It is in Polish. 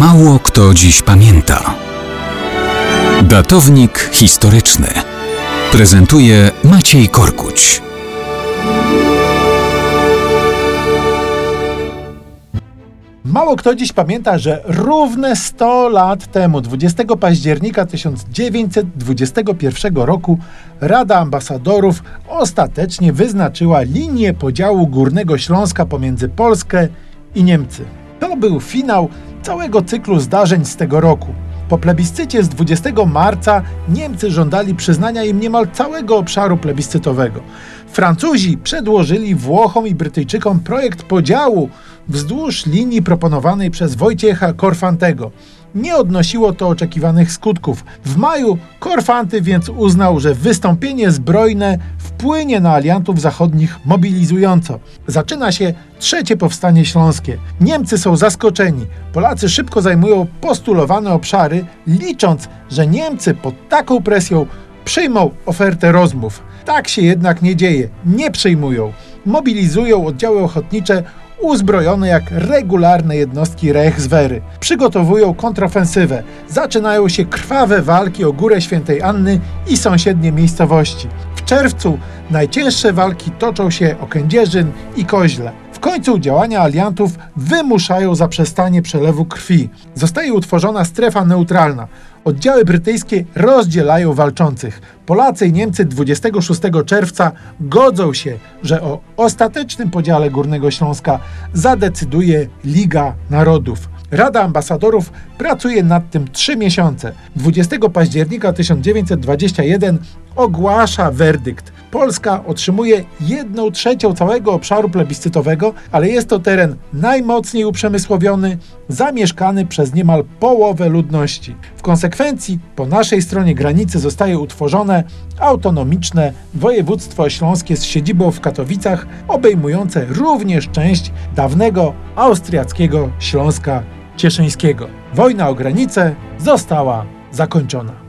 Mało kto dziś pamięta. Datownik historyczny prezentuje Maciej Korkuć. Mało kto dziś pamięta, że równe 100 lat temu, 20 października 1921 roku, Rada Ambasadorów ostatecznie wyznaczyła linię podziału Górnego Śląska pomiędzy Polskę i Niemcy. To był finał całego cyklu zdarzeń z tego roku. Po plebiscycie z 20 marca Niemcy żądali przyznania im niemal całego obszaru plebiscytowego. Francuzi przedłożyli Włochom i Brytyjczykom projekt podziału wzdłuż linii proponowanej przez Wojciecha Korfantego. Nie odnosiło to oczekiwanych skutków. W maju Korfanty więc uznał, że wystąpienie zbrojne wpłynie na aliantów zachodnich mobilizująco. Zaczyna się trzecie powstanie śląskie. Niemcy są zaskoczeni. Polacy szybko zajmują postulowane obszary, licząc, że Niemcy pod taką presją przyjmą ofertę rozmów. Tak się jednak nie dzieje. Nie przyjmują. Mobilizują oddziały ochotnicze uzbrojone jak regularne jednostki Reichswery. Przygotowują kontrofensywę. Zaczynają się krwawe walki o Górę Świętej Anny i sąsiednie miejscowości. W czerwcu najcięższe walki toczą się o Kędzierzyn i Koźle. W końcu działania aliantów wymuszają zaprzestanie przelewu krwi. Zostaje utworzona strefa neutralna. Oddziały brytyjskie rozdzielają walczących. Polacy i Niemcy 26 czerwca godzą się, że o ostatecznym podziale Górnego Śląska zadecyduje Liga Narodów. Rada Ambasadorów pracuje nad tym 3 miesiące. 20 października 1921 ogłasza werdykt. Polska otrzymuje 1/3 całego obszaru plebiscytowego, ale jest to teren najmocniej uprzemysłowiony, zamieszkany przez niemal połowę ludności. W konsekwencji po naszej stronie granicy zostaje utworzone autonomiczne województwo śląskie z siedzibą w Katowicach, obejmujące również część dawnego austriackiego Śląska Cieszyńskiego. Wojna o granicę została zakończona.